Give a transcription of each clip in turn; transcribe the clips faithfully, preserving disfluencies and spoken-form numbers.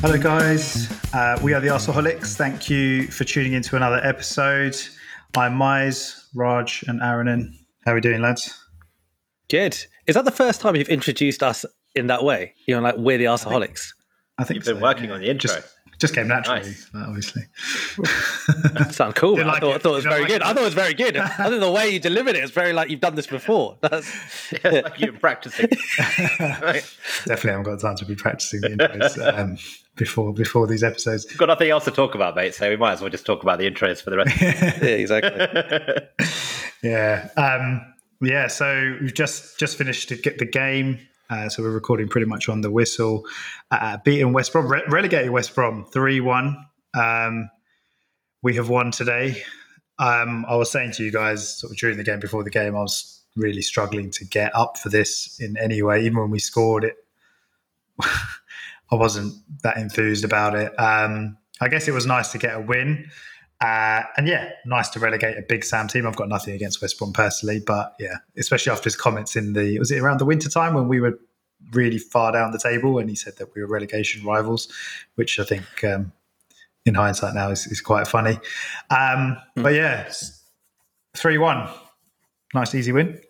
Hello guys, uh, we are the Arseholics. Thank you for tuning in to another episode. I'm Mize, Raj and Aaronin. How are we doing, lads? Good. Is that the first time you've introduced us in that way? You know, like we're the Arseholics. I think, I think you've so. been working yeah. on the intro. Just, just came naturally, nice. Obviously. That sounds cool. I, like thought, it. I thought it was very like good. It. I thought it was very good. I think the way you delivered it is very like you've done this before. That's yeah, it's like you've been practicing. Right. Definitely haven't got time to be practicing the intros um, before before these episodes. We've got nothing else to talk about, mate, so we might as well just talk about the intros for the rest of the yeah, exactly. yeah. Um, yeah, so we've just, just finished to get the game. Uh, so we're recording pretty much on the whistle. Uh, beating West Brom, re- relegated West Brom, three one. Um, we have won today. Um, I was saying to you guys sort of during the game, before the game, I was really struggling to get up for this in any way. Even when we scored it, I wasn't that enthused about it. Um, I guess it was nice to get a win. Uh, and yeah, nice to relegate a Big Sam team. I've got nothing against West Brom personally, but yeah, especially after his comments in the, was it around the winter time when we were really far down the table and he said that we were relegation rivals, which I think um, in hindsight now is, is quite funny. Um, mm. But yeah, three one. Nice easy win.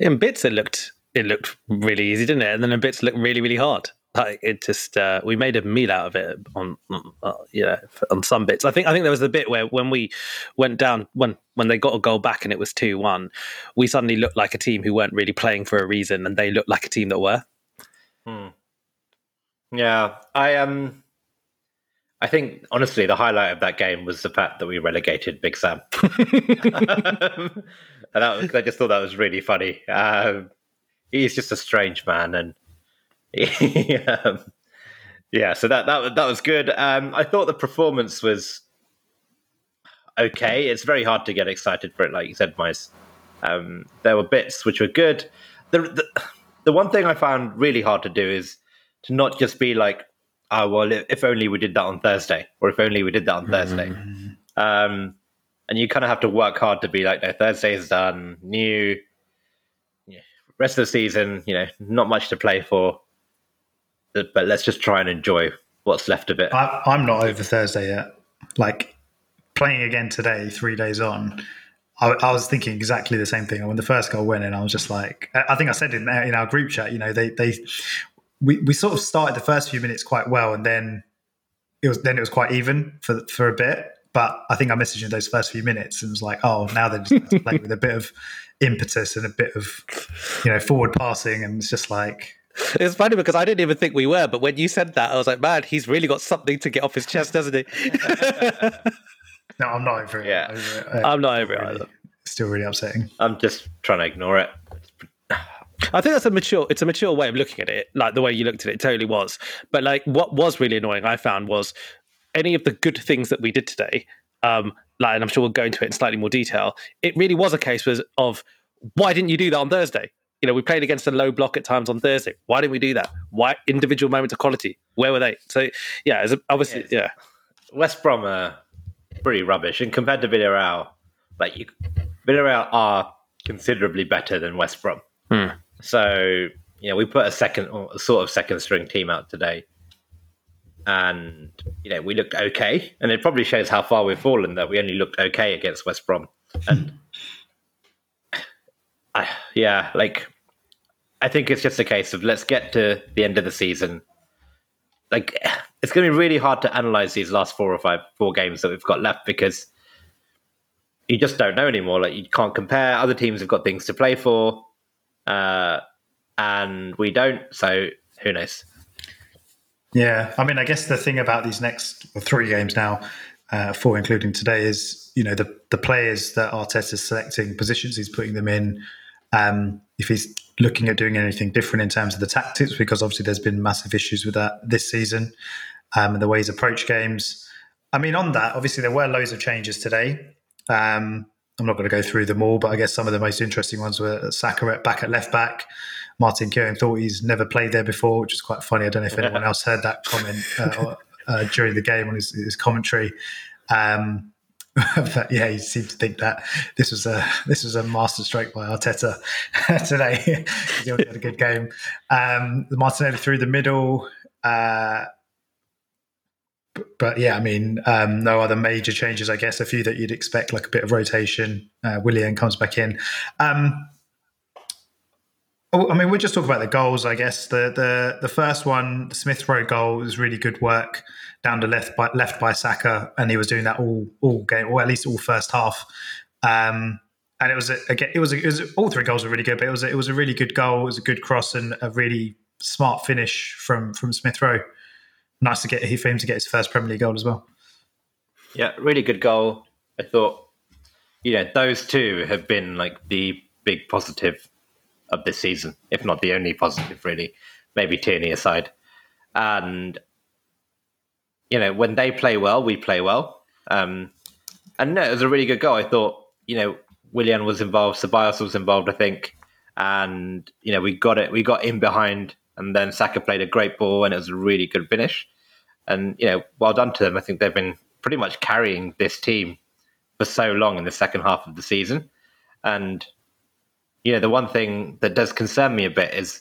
In bits it looked, it looked really easy, didn't it? And then in bits it looked really, really hard. Like it just uh, we made a meal out of it on, on uh, you know, on some bits. I think I think there was the bit where when we went down when when they got a goal back and it was two one, we suddenly looked like a team who weren't really playing for a reason, and they looked like a team that were. Hmm. Yeah, I um, I think honestly the highlight of that game was the fact that we relegated Big Sam, and that was, I just thought that was really funny. Um, he's just a strange man, and. yeah. yeah, so that that that was good. Um, I thought the performance was okay. It's very hard to get excited for it, like you said, Mice. Um, there were bits which were good. The, the the one thing I found really hard to do is to not just be like, "Oh well, if only we did that on Thursday," or "If only we did that on mm-hmm. Thursday." Um, and you kind of have to work hard to be like, "No, Thursday is done. New yeah, rest of the season. You know, not much to play for." But let's just try and enjoy what's left of it. I, I'm not over Thursday yet. Like playing again today, three days on, I, I was thinking exactly the same thing. When the first goal went in, I was just like, I think I said in, in our group chat, you know, they they we, we sort of started the first few minutes quite well, and then it was then it was quite even for for a bit. But I think I messaged in those first few minutes and was like, oh, now they just have to play with a bit of impetus and a bit of, you know, forward passing, and it's just like. It's funny because I didn't even think we were, but when you said that, I was like, man, he's really got something to get off his chest, doesn't he? No, I'm not over it. Yeah. Over it. I, I'm not over it really, either. It's still really upsetting. I'm just trying to ignore it. I think that's a mature, it's a mature way of looking at it, like the way you looked at it, it totally was. But like what was really annoying, I found, was any of the good things that we did today, um, like, and I'm sure we'll go into it in slightly more detail, it really was a case was of, why didn't you do that on Thursday? You know, we played against a low block at times on Thursday. Why didn't we do that? Why individual moments of quality? Where were they? So, yeah, it's obviously, yeah. yeah. West Brom are pretty rubbish. And compared to Villarreal, like you, Villarreal are considerably better than West Brom. Hmm. So, you know, we put a second, or a sort of second string team out today. And, you know, we looked okay. And it probably shows how far we've fallen that we only looked okay against West Brom. And, I, yeah, like, I think it's just a case of let's get to the end of the season. Like, it's going to be really hard to analyze these last four or five, four games that we've got left because you just don't know anymore. Like, you can't compare. Other teams have got things to play for, uh, and we don't. So, who knows? Yeah. I mean, I guess the thing about these next three games now, uh, four including today, is, you know, the, the players that Arteta's selecting, positions he's putting them in, um, if he's looking at doing anything different in terms of the tactics, because obviously there's been massive issues with that this season, um, and the way he's approached games. I mean, on that, obviously there were loads of changes today. Um, I'm not going to go through them all, but I guess some of the most interesting ones were Sakharov back at left back. Martin Keown thought he's never played there before, which is quite funny. I don't know if anyone else heard that comment uh, or, uh, during the game on his, his commentary. Um, But yeah, he seemed to think that this was a this was a masterstroke by Arteta today. He already had a good game. Um, the Martinelli through the middle. Uh, but, but yeah, I mean, um, no other major changes, I guess. A few that you'd expect, like a bit of rotation. Uh, Willian comes back in. Um, I mean, we'll just talk about the goals, I guess. The the the first one, the Smith Rowe goal, was really good work down to left by left by Saka, and he was doing that all all game, or at least all first half. Um, and it was a, again, it was a, it was a, all three goals were really good, but it was a, it was a really good goal. It was a good cross and a really smart finish from from Smith Rowe. Nice to get he for him to get his first Premier League goal as well. Yeah, really good goal. I thought, you know, those two have been like the big positive of this season, if not the only positive, really, maybe Tierney aside. And, you know, when they play well, we play well. Um, and no, it was a really good goal. I thought, you know, Willian was involved, Ceballos was involved, I think. And, you know, we got it, we got in behind, and then Saka played a great ball, and it was a really good finish. And, you know, well done to them. I think they've been pretty much carrying this team for so long in the second half of the season. And, you know, the one thing that does concern me a bit is,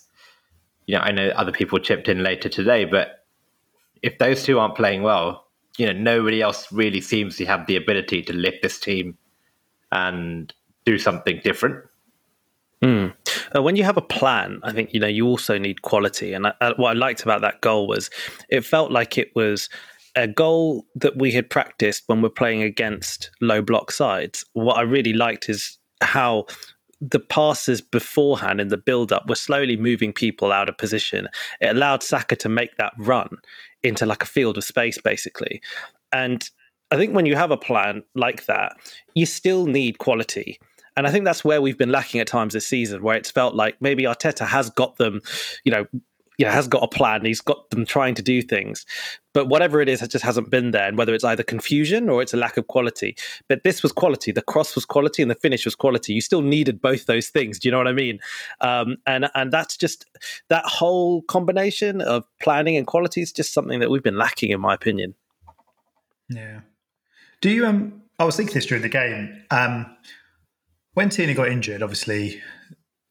you know, I know other people chipped in later today, but if those two aren't playing well, you know, nobody else really seems to have the ability to lift this team and do something different. Mm. Uh, when you have a plan, I think, you know, you also need quality. And I, I, what I liked about that goal was it felt like it was a goal that we had practiced when we're playing against low block sides. What I really liked is how the passes beforehand in the build-up were slowly moving people out of position. It allowed Saka to make that run into like a field of space, basically. And I think when you have a plan like that, you still need quality. And I think that's where we've been lacking at times this season, where it's felt like maybe Arteta has got them, you know, you know, has got a plan. He's got them trying to do things, but whatever it is, it just hasn't been there. And whether it's either confusion or it's a lack of quality, but this was quality. The cross was quality, and the finish was quality. You still needed both those things. Do you know what I mean? Um, and and that's just that whole combination of planning and quality is just something that we've been lacking, in my opinion. Yeah. Do you? Um, I was thinking this during the game. Um, when Tierney got injured, obviously.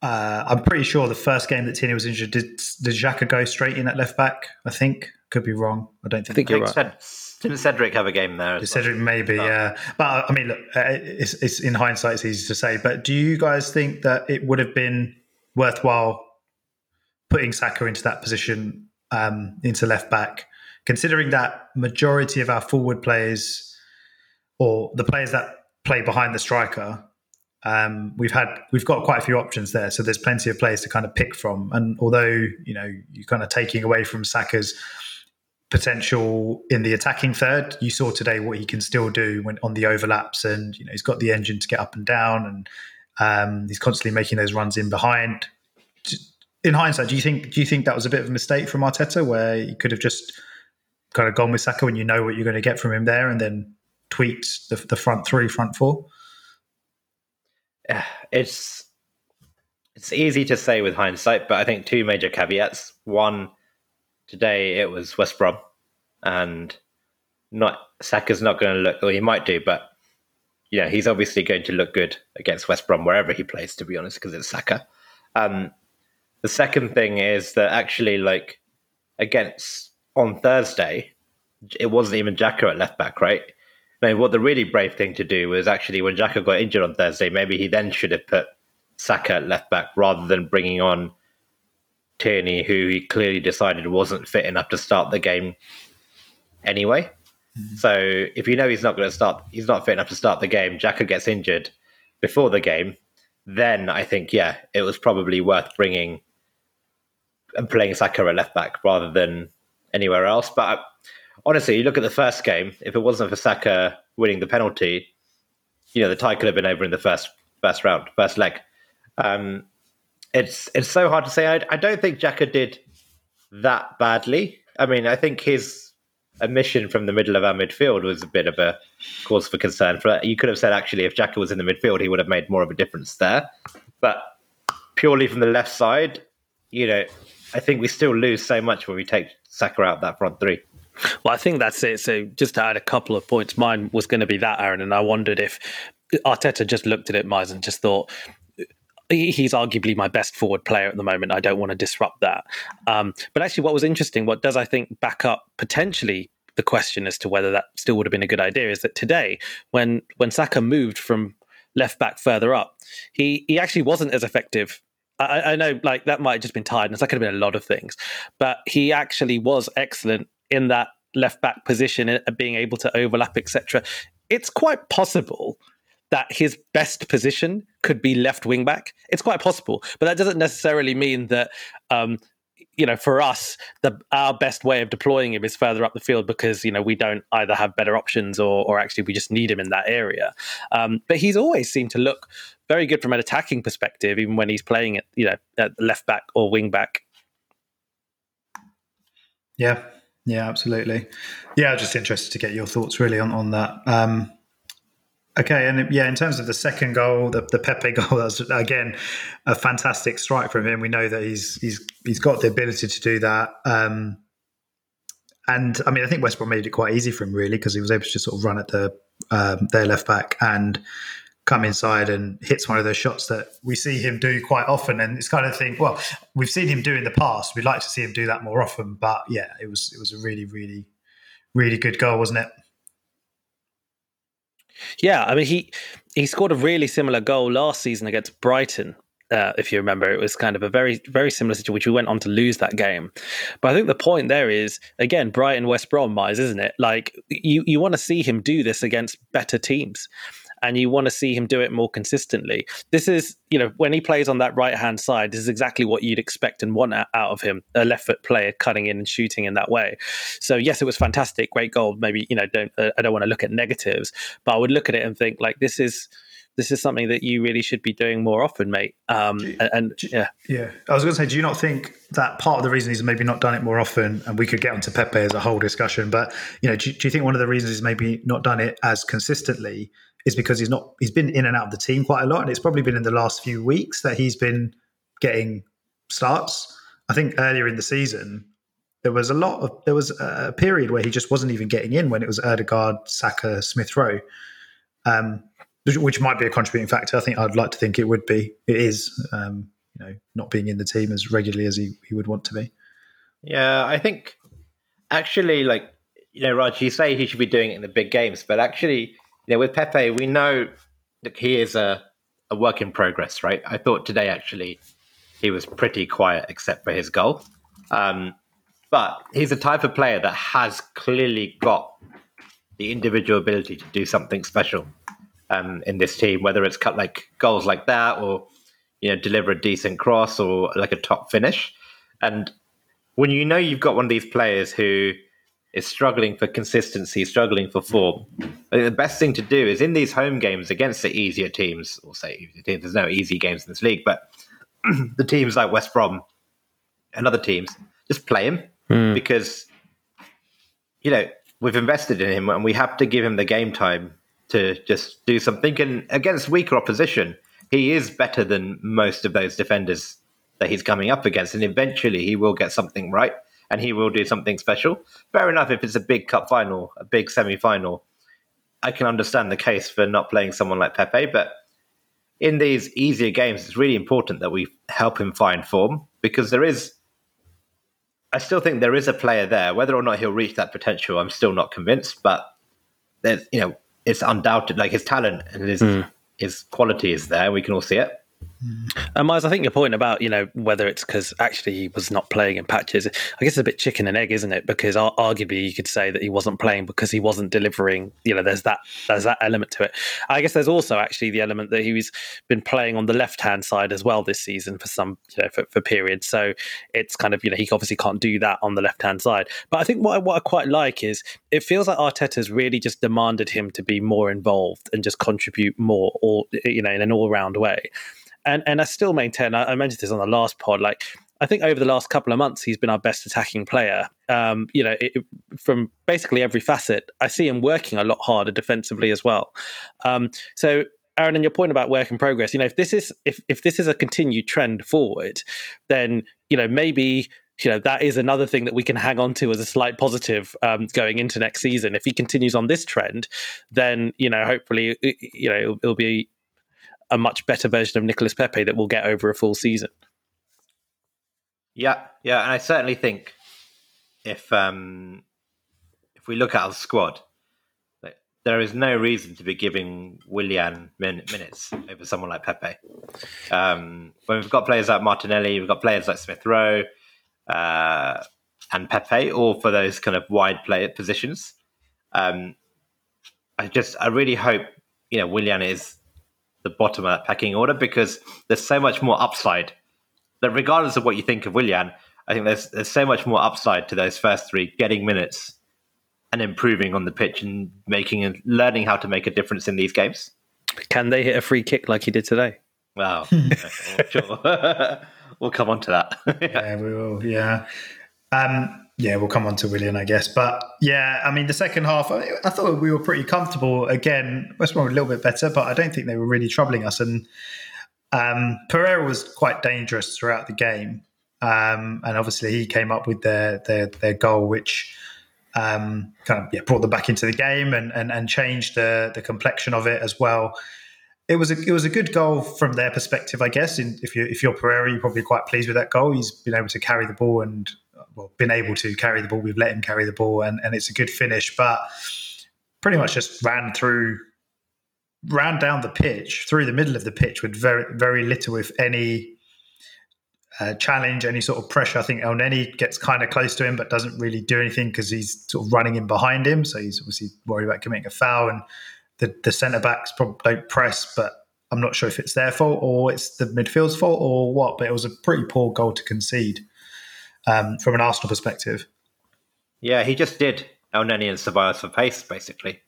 Uh, I'm pretty sure the first game that Tierney was injured, did, did Xhaka go straight in at left back? I think. Could be wrong. I don't think. I think you're right. Did Cedric have a game there? Did Cedric well? Maybe, oh. yeah. But I mean, look, it's, it's in hindsight, it's easy to say. But do you guys think that it would have been worthwhile putting Saka into that position, um, into left back, considering that majority of our forward players, or the players that play behind the striker? Um, we've had we've got quite a few options there, so there's plenty of players to kind of pick from. And although, you know, you're kind of taking away from Saka's potential in the attacking third, you saw today what he can still do when on the overlaps, and you know he's got the engine to get up and down, and um, he's constantly making those runs in behind. In hindsight, do you think do you think that was a bit of a mistake from Arteta, where he could have just kind of gone with Saka when you know what you're going to get from him there, and then tweaked the, the front three, front four? It's it's easy to say with hindsight, but I think two major caveats. One, today it was West Brom, and not Saka's not going to look, or he might do, but you know he's obviously going to look good against West Brom wherever he plays, to be honest, because it's Saka. Um, the second thing is that actually, like against on Thursday, it wasn't even Xhaka at left back, right? I mean, what the really brave thing to do was actually when Xhaka got injured on Thursday, maybe he then should have put Saka at left back rather than bringing on Tierney, who he clearly decided wasn't fit enough to start the game anyway. Mm-hmm. So if you know he's not going to start, he's not fit enough to start the game, Xhaka gets injured before the game, then I think, yeah, it was probably worth bringing and playing Saka at left back rather than anywhere else. But I, honestly, you look at the first game, if it wasn't for Saka winning the penalty, you know, the tie could have been over in the first first round, first leg. Um, it's it's so hard to say. I, I don't think Xhaka did that badly. I mean, I think his omission from the middle of our midfield was a bit of a cause for concern. For you could have said, actually, if Xhaka was in the midfield, he would have made more of a difference there. But purely from the left side, you know, I think we still lose so much when we take Saka out that front three. Well, I think that's it. So just to add a couple of points, mine was going to be that, Aaron, and I wondered if Arteta just looked at it, Miles, and just thought, he's arguably my best forward player at the moment. I don't want to disrupt that. Um, but actually what was interesting, what does I think back up potentially the question as to whether that still would have been a good idea, is that today when when Saka moved from left back further up, he, he actually wasn't as effective. I, I know like that might have just been tiredness. That could have been a lot of things. But he actually was excellent in that left back position and being able to overlap, et cetera. It's quite possible that his best position could be left wing back. It's quite possible, but that doesn't necessarily mean that, um, you know, for us, the, our best way of deploying him is further up the field because, you know, we don't either have better options or, or actually we just need him in that area. Um, but he's always seemed to look very good from an attacking perspective, even when he's playing at, you know, at left back or wing back. Yeah, yeah, absolutely. Yeah, I'm just interested to get your thoughts really on, on that. Um, Okay, and yeah, in terms of the second goal, the, the Pepe goal, that's again a fantastic strike from him. We know that he's he's he's got the ability to do that, um, and I mean, I think West Brom made it quite easy for him really because he was able to just sort of run at the um, their left back and come inside and hits one of those shots that we see him do quite often. And it's kind of thing, well, we've seen him do in the past. We'd like to see him do that more often, but yeah, it was it was a really really really good goal, wasn't it? Yeah, I mean, he he scored a really similar goal last season against Brighton, uh, if you remember. It was kind of a very, very similar situation, which we went on to lose that game. But I think the point there is, again, Brighton, West Brom, Miles, isn't it? Like, you, you want to see him do this against better teams, and you want to see him do it more consistently. This is, you know, when he plays on that right-hand side, this is exactly what you'd expect and want out of him, a left-foot player cutting in and shooting in that way. So, yes, it was fantastic, great goal. Maybe, you know, don't uh, I don't want to look at negatives, but I would look at it and think, like, this is this is something that you really should be doing more often, mate. Um, you, and you, yeah. Yeah. I was going to say, do you not think that part of the reason he's maybe not done it more often, and we could get onto Pepe as a whole discussion, but, you know, do, do you think one of the reasons he's maybe not done it as consistently is because he's not he's been in and out of the team quite a lot, and it's probably been in the last few weeks that he's been getting starts. I think earlier in the season there was a lot of there was a period where he just wasn't even getting in when it was Ødegaard, Saka, Smith Rowe, um, which, which might be a contributing factor. I think I'd like to think it would be. It is, um, you know, not being in the team as regularly as he, he would want to be. Yeah, I think actually, like, you know, Raj, you say he should be doing it in the big games, but actually, you know, with Pepe, we know that he is a, a work in progress, right? I thought today, actually, he was pretty quiet except for his goal. Um, but he's a type of player that has clearly got the individual ability to do something special um, in this team, whether it's cut like goals like that or, you know, deliver a decent cross or like a top finish. And when you know you've got one of these players who is struggling for consistency, struggling for form, I think the best thing to do is in these home games against the easier teams, or say easier teams, there's no easy games in this league, but the teams like West Brom and other teams, just play him mm. because, you know, we've invested in him and we have to give him the game time to just do something. And against weaker opposition, he is better than most of those defenders that he's coming up against, and eventually he will get something right. And he will do something special. Fair enough, if it's a big cup final, a big semi-final, I can understand the case for not playing someone like Pepe. But in these easier games, it's really important that we help him find form, because there is, I still think there is a player there. Whether or not he'll reach that potential, I'm still not convinced. But there's, you know, it's undoubted. Like, his talent and his mm. his quality is there. We can all see it. And Miles, I think your point about, you know, whether it's because actually he was not playing in patches, I guess it's a bit chicken and egg, isn't it? Because arguably you could say that he wasn't playing because he wasn't delivering. You know, there's that there's that element to it. I guess there's also actually the element that he's been playing on the left hand side as well this season for some, you know, for, for periods. So it's kind of, you know, he obviously can't do that on the left hand side. But I think what I, what I quite like is it feels like Arteta's really just demanded him to be more involved and just contribute more, or, you know, in an all round way. And and I still maintain, I, I mentioned this on the last pod, like, I think over the last couple of months, he's been our best attacking player. Um, you know, it, from basically every facet, I see him working a lot harder defensively as well. Um, so, Aaron, and your point about work in progress, you know, if this is if if this is a continued trend forward, then, you know, maybe you know, that is another thing that we can hang on to as a slight positive um, going into next season. If he continues on this trend, then, you know, hopefully, you know, it'll, it'll be a much better version of Nicolas Pepe that we'll get over a full season. Yeah, yeah. And I certainly think if um, if we look at our squad, there is no reason to be giving Willian min- minutes over someone like Pepe. Um, when we've got players like Martinelli, we've got players like Smith Rowe, uh, and Pepe, all for those kind of wide player positions. Um, I just, I really hope, you know, Willian is the bottom of that pecking order, because there's so much more upside. That regardless of what you think of Willian, I think there's there's so much more upside to those first three getting minutes and improving on the pitch and making and learning how to make a difference in these games. Can they hit a free kick like he did today? Wow. Sure. We'll come on to that. Yeah, we will. Yeah. Um, yeah, we'll come on to Willian, I guess. But yeah, I mean, the second half, I, I thought we were pretty comfortable. Again, West Brom were a little bit better, but I don't think they were really troubling us. And um, Pereira was quite dangerous throughout the game. Um, and obviously he came up with their, their, their goal, which... Um, kind of yeah, brought them back into the game and and, and changed the, the complexion of it as well. It was a it was a good goal from their perspective, I guess. And if you if you're Pereira, you're probably quite pleased with that goal. He's been able to carry the ball and well, been able to carry the ball. We've let him carry the ball, and, and it's a good finish. But pretty much just ran through, ran down the pitch through the middle of the pitch with very very little, if any. Uh, challenge, any sort of pressure. I think Elneny gets kind of close to him but doesn't really do anything because he's sort of running in behind him, so he's obviously worried about committing a foul, and the, the centre-backs probably don't press, but I'm not sure if it's their fault or it's the midfield's fault or what, but it was a pretty poor goal to concede um, from an Arsenal perspective. Yeah, he just did Elneny and Ceballos for pace, basically.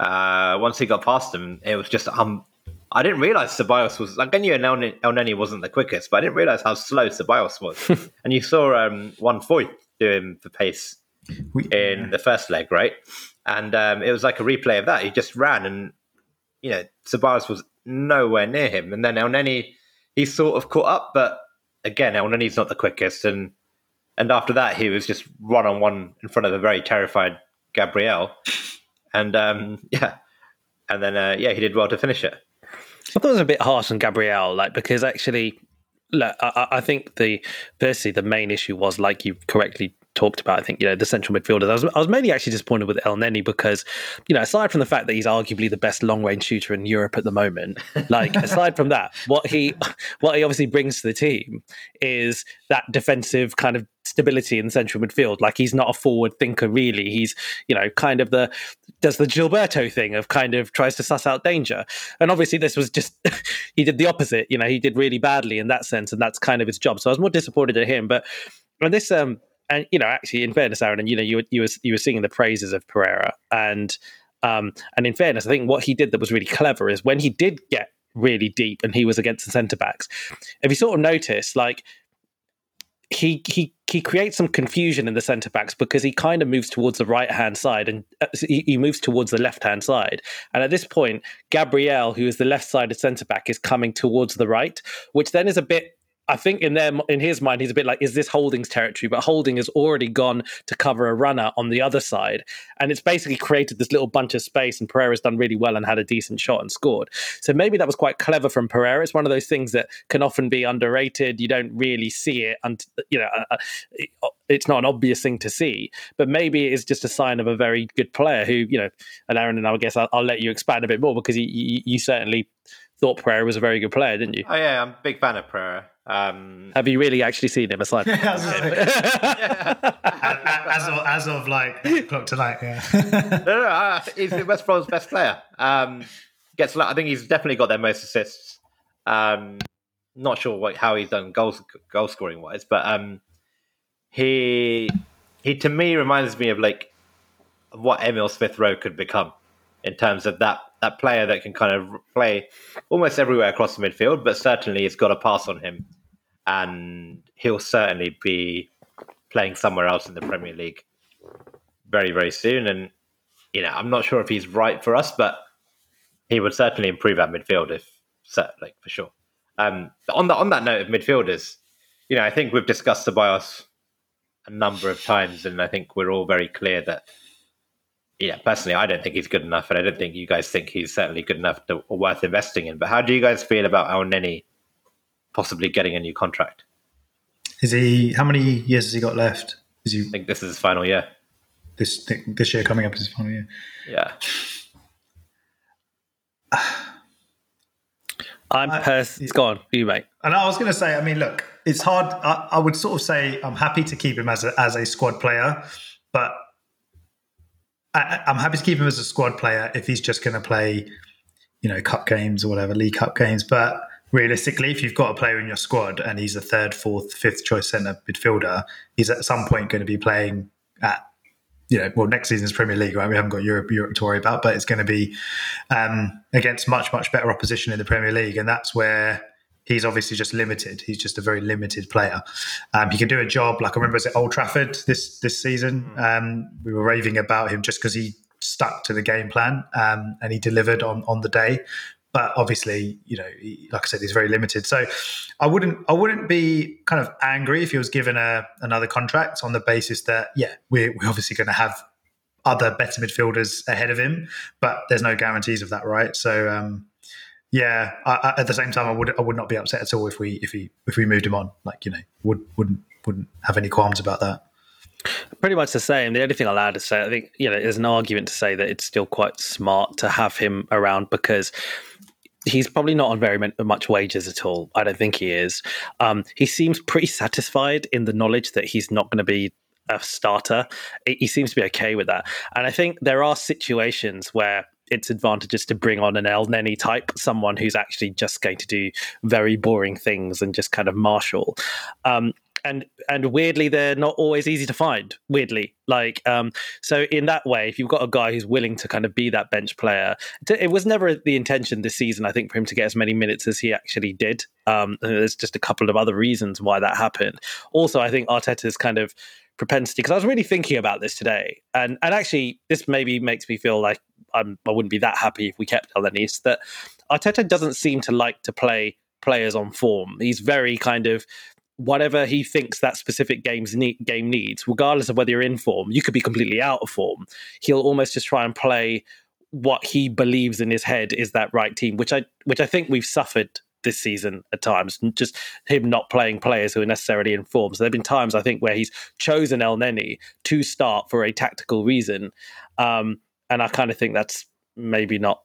Uh, once he got past them, it was just... um. I didn't realise Ceballos was... Like, I knew Elneny wasn't the quickest, but I didn't realise how slow Ceballos was. And you saw um, One Foyth do him for pace in the first leg, right? And um, it was like a replay of that. He just ran and, you know, Ceballos was nowhere near him. And then Elneny, he sort of caught up, but again, Elneny's not the quickest. And and after that, he was just one-on-one in front of a very terrified Gabriel. And, um, yeah. And then, uh, yeah, he did well to finish it. I thought it was a bit harsh on Gabriel, like, because actually, look, I, I think the personally the main issue was, like you correctly talked about, I think, you know, the central midfielders. I was, I was mainly actually disappointed with Elneny because, you know, aside from the fact that he's arguably the best long range shooter in Europe at the moment, like aside from that, what he what he obviously brings to the team is that defensive kind of stability in the central midfield. Like, he's not a forward thinker really. He's, you know, kind of the does the Gilberto thing of kind of tries to suss out danger. And obviously this was just he did the opposite. You know, he did really badly in that sense, and that's kind of his job. So I was more disappointed at him. But and this um and you know, actually in fairness, Aaron, and you know, you were you were you were singing the praises of Pereira. And um and in fairness, I think what he did that was really clever is when he did get really deep and he was against the centre backs, if you sort of notice, like He he he creates some confusion in the centre backs because he kind of moves towards the right hand side and uh, he, he moves towards the left hand side. And at this point, Gabriel, who is the left sided centre back, is coming towards the right, which then is a bit. I think in their in his mind, he's a bit like, is this Holding's territory? But Holding has already gone to cover a runner on the other side, and it's basically created this little bunch of space. And Pereira's done really well and had a decent shot and scored. So maybe that was quite clever from Pereira. It's one of those things that can often be underrated. You don't really see it, and you know, it's not an obvious thing to see. But maybe it is just a sign of a very good player who, you know, and Aaron and I, I guess I'll, I'll let you expand a bit more because you, you, you certainly thought Pereira was a very good player, didn't you? Oh yeah, I'm a big fan of Pereira. Um, have you really actually seen him aside from as, as, of, as of like eight o'clock tonight? Yeah. no, no, uh, he's West Brom's best player. Um, gets, I think he's definitely got their most assists. Um, not sure what, how he's done goals, goal scoring wise, but um, he he to me reminds me of like what Emil Smith Rowe could become in terms of that that player that can kind of play almost everywhere across the midfield, but certainly it's got a pass on him, and he'll certainly be playing somewhere else in the Premier League very, very soon. And, you know, I'm not sure if he's right for us, but he would certainly improve our midfield if, like, for sure. Um, on, the, on that note of midfielders, you know, I think we've discussed Ceballos a number of times, and I think we're all very clear that, yeah, personally, I don't think he's good enough, and I don't think you guys think he's certainly good enough to, or worth investing in. But how do you guys feel about Elneny possibly getting a new contract? Is he? How many years has he got left? Is he, I think this is his final year. This this year coming up is his final year. Yeah. I'm pers- I, it's gone. You mate. And I was going to say, I mean, look, it's hard. I, I would sort of say I'm happy to keep him as a, as a squad player, but. I, I'm happy to keep him as a squad player if he's just going to play, you know, cup games or whatever, League Cup games. But realistically, if you've got a player in your squad and he's a third, fourth, fifth choice centre midfielder, he's at some point going to be playing at, you know, well, next season's Premier League, right? We haven't got Europe, Europe to worry about, but it's going to be um, against much, much better opposition in the Premier League. And that's where he's obviously just limited. He's just a very limited player. Um, he can do a job. Like I remember, was at Old Trafford this this season. Um, we were raving about him just because he stuck to the game plan um, and he delivered on on the day. But obviously, you know, he, like I said, he's very limited. So I wouldn't I wouldn't be kind of angry if he was given a another contract on the basis that yeah, we're we're obviously going to have other better midfielders ahead of him. But there's no guarantees of that, right? So. Um, Yeah, I, I, at the same time, I would I would not be upset at all if we if he if we moved him on. Like, you know, would wouldn't wouldn't have any qualms about that. Pretty much the same. The only thing I'll add is say I think you know there's an argument to say that it's still quite smart to have him around because he's probably not on very much wages at all. I don't think he is. Um, he seems pretty satisfied in the knowledge that he's not going to be a starter. He seems to be okay with that, and I think there are situations where. It's advantageous to bring on an Elneny type, someone who's actually just going to do very boring things and just kind of martial. Um, and and weirdly, they're not always easy to find, weirdly. Like um, so in that way, if you've got a guy who's willing to kind of be that bench player, it was never the intention this season, I think, for him to get as many minutes as he actually did. Um, there's just a couple of other reasons why that happened. Also, I think Arteta's kind of propensity, because I was really thinking about this today, and, and actually this maybe makes me feel like I'm, I wouldn't be that happy if we kept Elneny, that Arteta doesn't seem to like to play players on form. He's very kind of, whatever he thinks that specific game's ne- game needs, regardless of whether you're in form, you could be completely out of form. He'll almost just try and play what he believes in his head is that right team, which I which I think we've suffered this season at times, just him not playing players who are necessarily in form. So there have been times, I think, where he's chosen Elneny to start for a tactical reason. Um, And I kind of think that's maybe not,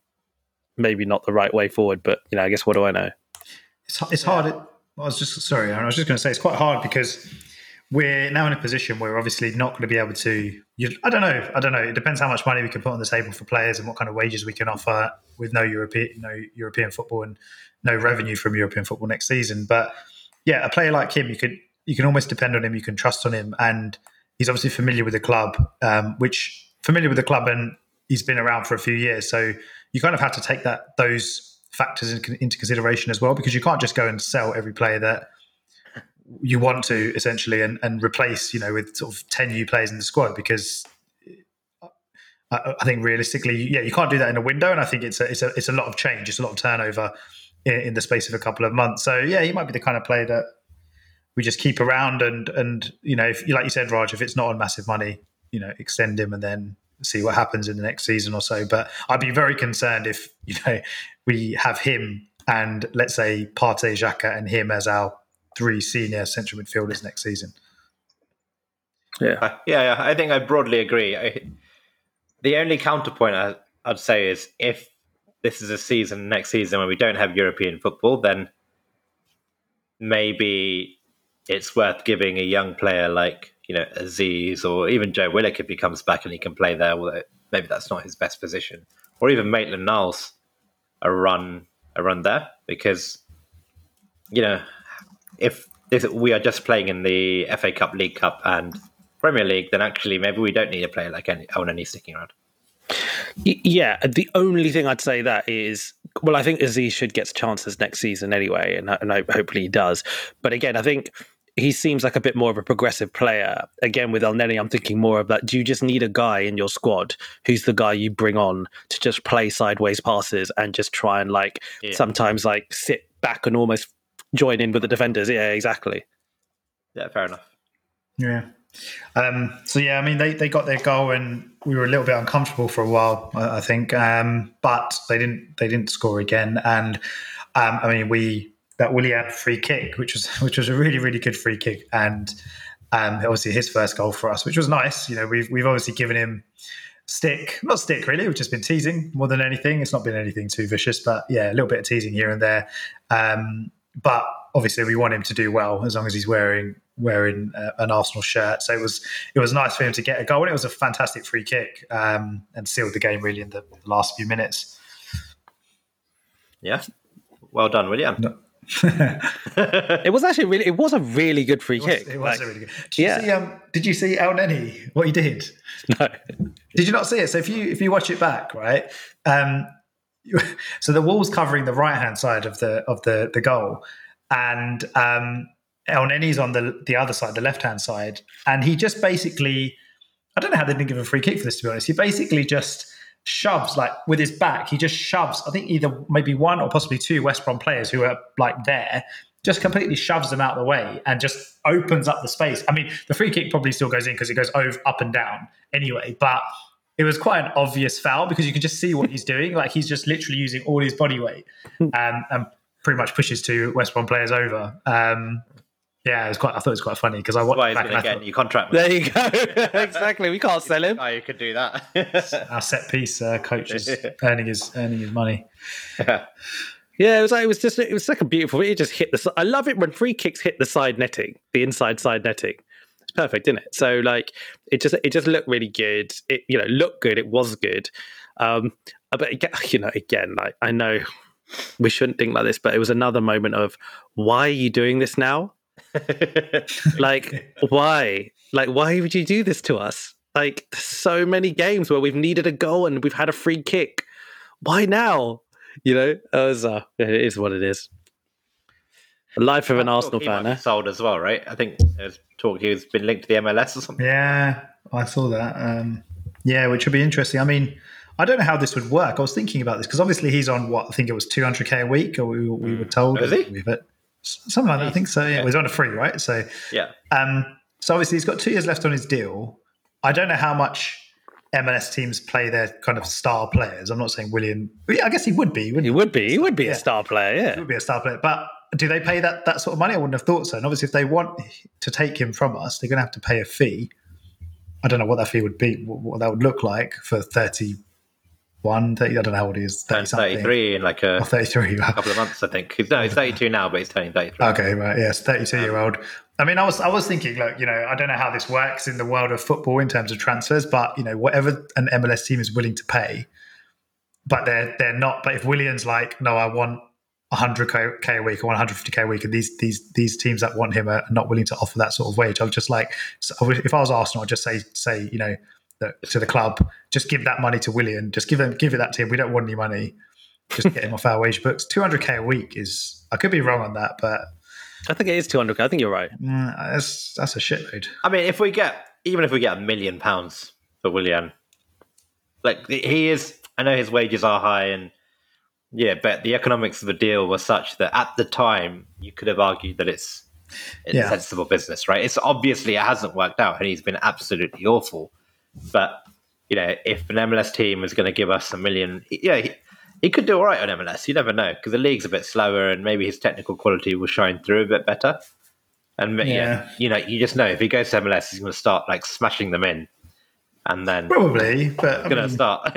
maybe not the right way forward. But you know, I guess what do I know? It's it's hard. It, I was just sorry. I was just going to say it's quite hard because we're now in a position where we're obviously not going to be able to. You, I don't know. I don't know. It depends how much money we can put on the table for players and what kind of wages we can offer with no European, no European football and no revenue from European football next season. But yeah, a player like him, you could you can almost depend on him. You can trust on him, and he's obviously familiar with the club, um, which familiar with the club and. He's been around for a few years, so you kind of have to take that those factors in, into consideration as well, because you can't just go and sell every player that you want to essentially and, and replace, you know, with sort of ten new players in the squad. Because I, I think realistically, yeah, you can't do that in a window, and I think it's a it's a it's a lot of change, it's a lot of turnover in, in the space of a couple of months. So yeah, he might be the kind of player that we just keep around, and and you know, if, like you said, Raj, if it's not on massive money, you know, extend him and then. See what happens in the next season or so. But I'd be very concerned if, you know, we have him and let's say Partey, Xhaka and him as our three senior central midfielders next season. Yeah. Yeah. I think I broadly agree. I, the only counterpoint I, I'd say is if this is a season next season where we don't have European football, then maybe it's worth giving a young player like, you know, Aziz or even Joe Willock if he comes back and he can play there, although maybe that's not his best position. Or even Maitland-Niles a run a run there, because, you know, if, if we are just playing in the F A Cup, League Cup and Premier League, then actually maybe we don't need a player like Elneny sticking around. Yeah, the only thing I'd say that is, well, I think Aziz should get chances next season anyway, and, and hopefully he does. But again, I think... he seems like a bit more of a progressive player. Again, with Elneny, I'm thinking more of that. Do you just need a guy in your squad who's the guy you bring on to just play sideways passes and just try and like yeah. sometimes like sit back and almost join in with the defenders? Yeah, exactly. Yeah, fair enough. Yeah. Um, so, yeah, I mean, they, they got their goal and we were a little bit uncomfortable for a while, I, I think. Um, but they didn't they didn't score again. And, um, I mean, we that Willian free kick, which was which was a really, really good free kick. And um, obviously his first goal for us, which was nice. You know, we've, we've obviously given him stick. Not stick, really. We've just been teasing more than anything. It's not been anything too vicious, but, yeah, a little bit of teasing here and there. Um, but obviously we want him to do well as long as he's wearing... wearing uh, an Arsenal shirt, so it was it was nice for him to get a goal, and it was a fantastic free kick, um, and sealed the game really in the last few minutes. Yeah, well done, William. No. It was actually really, it was a really good free it was, kick. It was like, a really good. Did yeah. you see? Um, did you see Elneny? What he did? No. Did you not see it? So if you if you watch it back, right? Um, so the wall's covering the right hand side of the of the the goal, and. Um, Elneny's on the the other side, the left-hand side, and he just basically, I don't know how they didn't give him a free kick for this, to be honest. He basically just shoves, like, with his back, he just shoves, I think either maybe one or possibly two West Brom players who are, like, there, just completely shoves them out of the way and just opens up the space. I mean, the free kick probably still goes in because it goes over, up and down anyway, but it was quite an obvious foul because you can just see what he's doing. Like, he's just literally using all his body weight um, and pretty much pushes two West Brom players over. Um Yeah, it was quite. I thought it was quite funny because I watched it back and I thought, your contract. There you go. Exactly. We can't sell him. Oh, you could do that. Our set piece uh, coach is earning his earning his money. Yeah. Yeah, it was like it was just it was like a beautiful. It just hit the. I love it when free kicks hit the side netting, the inside side netting. It's perfect, isn't it? So like it just it just looked really good. It you know looked good. It was good. Um, but again, you know, again, like I know we shouldn't think like this, but it was another moment of why are you doing this now? like why like why would you do this to us? Like so many games where we've needed a goal and we've had a free kick, why now? You know, it, was, uh, it is what it is. The life of an Arsenal fan. He eh? Sold as well, right? I think there's talk he's been linked to the M L S or something. Yeah, I saw that. Um, yeah, which would be interesting. I mean, I don't know how this would work. I was thinking about this because obviously he's on what I think it was two hundred k a week, or we, we were told. Is he? But something like that, I think so. Yeah, yeah. He's on a free, right? So, yeah. Um, so obviously, he's got two years left on his deal. I don't know how much M L S teams play their kind of star players. I'm not saying William. I guess he would be. Wouldn't he, he would be. He would be yeah. a star player. Yeah, he would be a star player. But do they pay that that sort of money? I wouldn't have thought so. And obviously, if they want to take him from us, they're going to have to pay a fee. I don't know what that fee would be. What that would look like for thirty. one thirty, I don't know how old he is. thirty-three in like a, oh, thirty-three, well. A couple of months, I think. No, he's thirty-two now, but he's turning thirty-three. Okay, right, yes, thirty-two-year-old. I mean, I was I was thinking, look, you know, I don't know how this works in the world of football in terms of transfers, but, you know, whatever an M L S team is willing to pay, but they're they're not. But if Willian's like, no, I want one hundred k a week, or one hundred fifty k a week, and these these these teams that want him are not willing to offer that sort of wage, I was just like, so if I was Arsenal, I'd just say, say you know, to the club, just give that money to Willian. Just give him, give it that to him. We don't want any money. Just get him off our wage books. two hundred k a week is. I could be wrong on that, but I think it is two hundred k. I think you're right. Mm, that's that's a shitload. I mean, if we get even if we get a million pounds for Willian, like he is. I know his wages are high, and yeah, but the economics of the deal were such that at the time you could have argued that it's it's yeah. sensible business, right? It's obviously it hasn't worked out, and he's been absolutely awful. But, you know, if an M L S team is going to give us a million, yeah, he, he could do all right on M L S. You never know, because the league's a bit slower and maybe his technical quality will shine through a bit better. And, yeah, yeah you know, you just know if he goes to M L S, he's going to start, like, smashing them in. And then... Probably, but... He's going to start...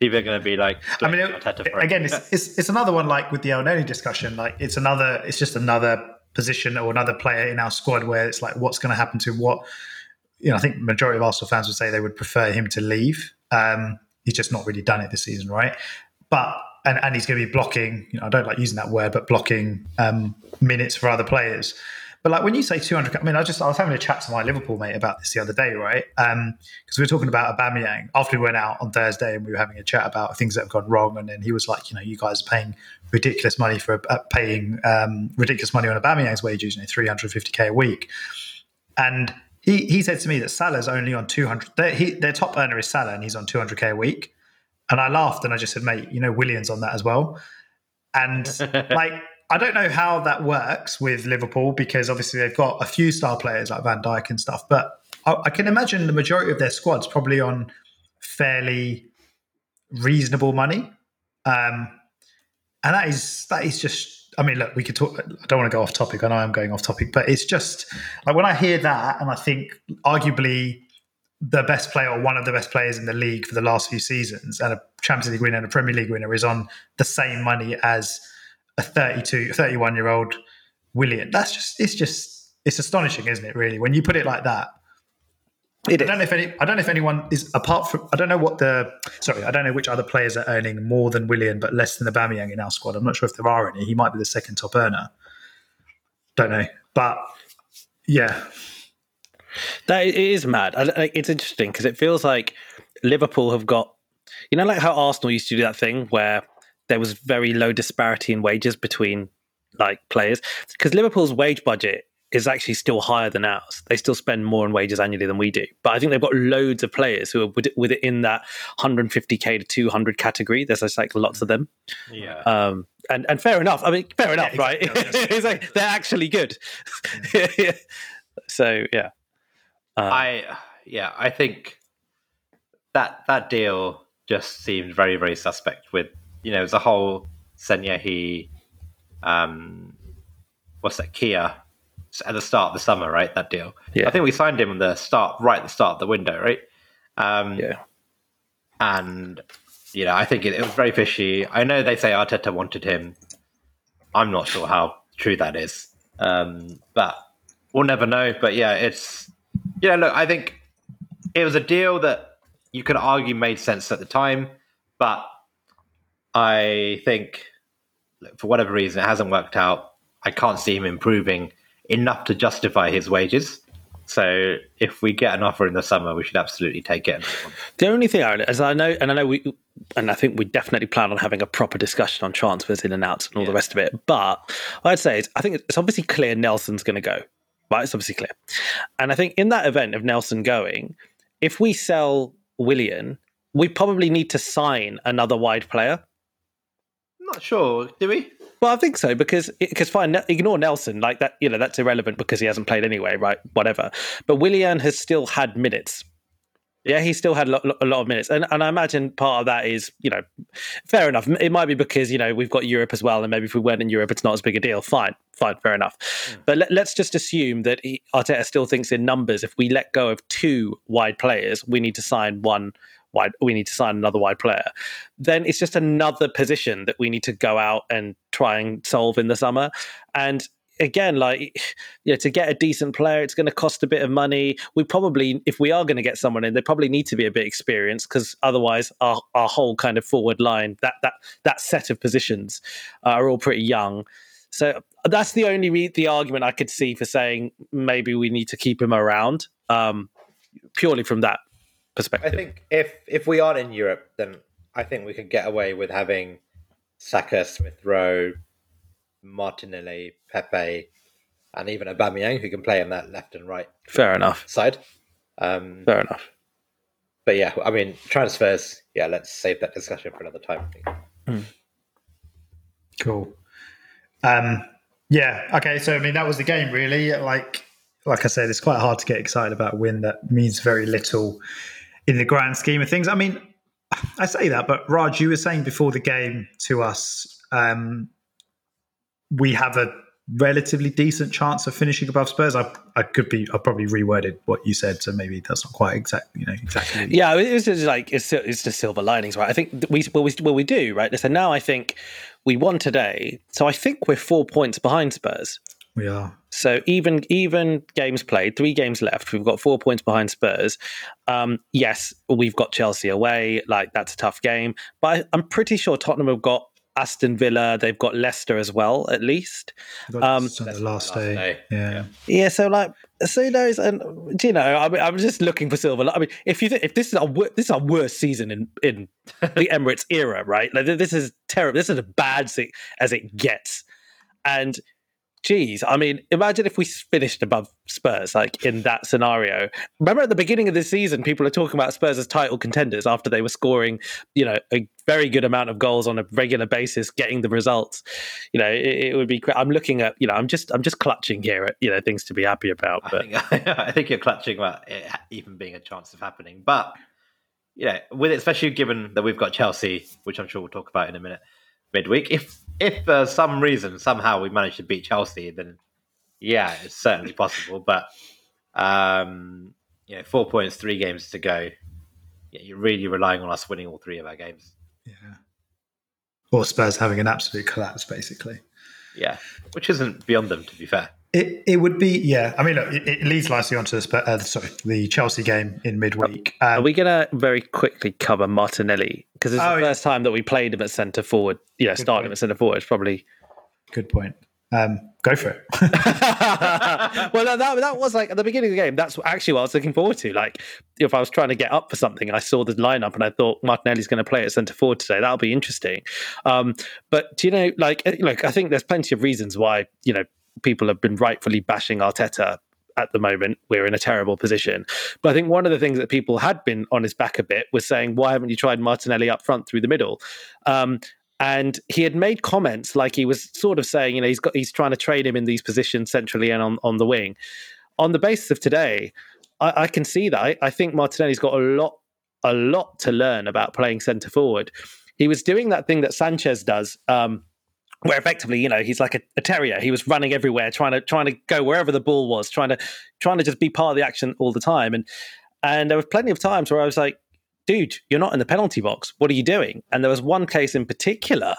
People are going to be like... I mean, it, again, it's, it's it's another one, like, with the Elneny discussion. Like, it's another... It's just another position or another player in our squad where it's like, what's going to happen to what... You know, I think the majority of Arsenal fans would say they would prefer him to leave. Um, he's just not really done it this season, right? But and, and he's going to be blocking, you know, I don't like using that word, but blocking um, minutes for other players. But like when you say two hundred, I mean, I just I was having a chat to my Liverpool mate about this the other day, right? Because um, we were talking about Aubameyang after we went out on Thursday and we were having a chat about things that have gone wrong. And then he was like, you know, you guys are paying ridiculous money for uh, paying um, ridiculous money on Aubameyang's wages, you know, three hundred fifty k a week. And He he said to me that Salah's only on two hundred. Their, he, their top earner is Salah, and he's on two hundred k a week. And I laughed, and I just said, mate, you know, Willian's on that as well. And like, I don't know how that works with Liverpool, because obviously they've got a few star players like Van Dijk and stuff, but I, I can imagine the majority of their squad's probably on fairly reasonable money. Um, and that is that is just, I mean, look, we could talk, I don't want to go off topic. I know I'm going off topic, but it's just like when I hear that and I think arguably the best player or one of the best players in the league for the last few seasons and a Champions League winner and a Premier League winner is on the same money as a thirty-two, thirty-one year old Willian. That's just, it's just, it's astonishing, isn't it? Really? When you put it like that, it I don't is. know if any, I don't know if anyone is apart from, I don't know what the, sorry, I don't know which other players are earning more than Willian, but less than Aubameyang in our squad. I'm not sure if there are any. He might be the second top earner. Don't know, but yeah. That it is mad. It's interesting because it feels like Liverpool have got, you know, like how Arsenal used to do that thing where there was very low disparity in wages between like players, because Liverpool's wage budget is actually still higher than ours. They still spend more on wages annually than we do. But I think they've got loads of players who are within that one fifty k to two hundred category. There's just like lots of them. Yeah. Um, and, and fair enough. I mean, fair enough, yeah, right? Exactly. It's like, they're actually good. Yeah. So, yeah. Um, I yeah, I think that that deal just seemed very very suspect. With you know the whole Senyahi, um, what's that Kia at the start of the summer, right? That deal. Yeah. I think we signed him at the start, right at the start of the window, right? Um, yeah. And you know, I think it, it was very fishy. I know they say Arteta wanted him. I'm not sure how true that is, um, but we'll never know. But yeah, it's. Yeah, look, I think it was a deal that you could argue made sense at the time, but I think look, for whatever reason it hasn't worked out. I can't see him improving enough to justify his wages. So if we get an offer in the summer, we should absolutely take it. The only thing, Aaron, as I know, and I know we, and I think we definitely plan on having a proper discussion on transfers in and outs and all yeah. the rest of it. But what I'd say is, I think it's obviously clear Nelson's going to go. Right, it's obviously clear. And I think in that event of Nelson going, if we sell Willian, we probably need to sign another wide player. I'm not sure, do we? Well, I think so, because because fine, ignore Nelson, like that, you know, that's irrelevant because he hasn't played anyway, right? Whatever. But Willian has still had minutes. Yeah, he still had a lot of minutes. And and I imagine part of that is, you know, fair enough. It might be because, you know, we've got Europe as well. And maybe if we weren't in Europe, it's not as big a deal. Fine, fine, fair enough. Mm. But let, let's just assume that he, Arteta still thinks in numbers. If we let go of two wide players, we need to sign one wide. We need to sign another wide player. Then it's just another position that we need to go out and try and solve in the summer. And again, like, you know, to get a decent player, it's going to cost a bit of money. We probably, if we are going to get someone in, they probably need to be a bit experienced, because otherwise our, our whole kind of forward line, that that that set of positions uh, are all pretty young. So that's the only re- the argument I could see for saying maybe we need to keep him around, um, purely from that perspective. I think if, if we aren't in Europe, then I think we could get away with having Saka, Smith Rowe, Martinelli, Pepe, and even Aubameyang, who can play on that left and right fair enough side. Um, fair enough. But yeah, I mean, transfers, yeah, let's save that discussion for another time. Mm. Cool. Um, yeah, okay, so I mean, that was the game, really. Like like I said, it's quite hard to get excited about a win that means very little in the grand scheme of things. I mean, I say that, but Raj, you were saying before the game to us, um, we have a relatively decent chance of finishing above Spurs. I I could be, I probably reworded what you said, so maybe that's not quite exact, you know, exactly. Yeah, it was just like, it's, it's just silver linings, right? I think we, well, we, well, we do, right? So now I think we won today. So I think we're four points behind Spurs. We are. So even, even games played, three games left, we've got four points behind Spurs. Um, yes, we've got Chelsea away. Like, that's a tough game, but I, I'm pretty sure Tottenham have got Aston Villa, they've got Leicester as well, at least. Um, the last, last day. day. Yeah. yeah. Yeah, so like, so those, and you know, I mean, I'm just looking for silver. I mean, if you th- if this is our wor- this is our worst season in, in the Emirates era, right? Like, this is terrible. This is as bad as it, as it gets. And geez, I mean, imagine if we finished above Spurs, like in that scenario. Remember at the beginning of this season, people are talking about Spurs as title contenders after they were scoring, you know, a very good amount of goals on a regular basis, getting the results. You know, it, it would be. I'm looking at, you know, I'm just, I'm just clutching here at, you know, things to be happy about. But I think, I think you're clutching about it even being a chance of happening, but you know, with it, especially given that we've got Chelsea, which I'm sure we'll talk about in a minute. Midweek, if if for some reason somehow we manage to beat Chelsea, then yeah, it's certainly possible. But um, you know, four points, three games to go. Yeah, you're really relying on us winning all three of our games. Yeah, or Spurs having an absolute collapse, basically. Yeah, which isn't beyond them, to be fair. It it would be, yeah. I mean, look, it, it leads nicely onto this, but uh, sorry, the Chelsea game in midweek. Um, Are we going to very quickly cover Martinelli? Because it's oh, the first yeah. time that we played him at centre forward. Yeah, Good starting point. him at centre forward is probably. Good point. Um, go for it. Well, that, that that was like at the beginning of the game. That's actually what I was looking forward to. Like, if I was trying to get up for something, I saw the lineup and I thought Martinelli's going to play at centre forward today. That'll be interesting. Um, but you know, like, look, I think there's plenty of reasons why you know. people have been rightfully bashing Arteta at the moment. We're in a terrible position. But I think one of the things that people had been on his back a bit was saying, why haven't you tried Martinelli up front through the middle? Um, and he had made comments like he was sort of saying, you know, he's got he's trying to trade him in these positions centrally and on, on the wing. On the basis of today, I, I can see that. I, I think Martinelli's got a lot, a lot to learn about playing centre forward. He was doing that thing that Sanchez does, um, where effectively, you know, he's like a, a terrier. He was running everywhere, trying to trying to go wherever the ball was, trying to trying to just be part of the action all the time. And and there was plenty of times where I was like, dude, you're not in the penalty box. What are you doing? And there was one case in particular,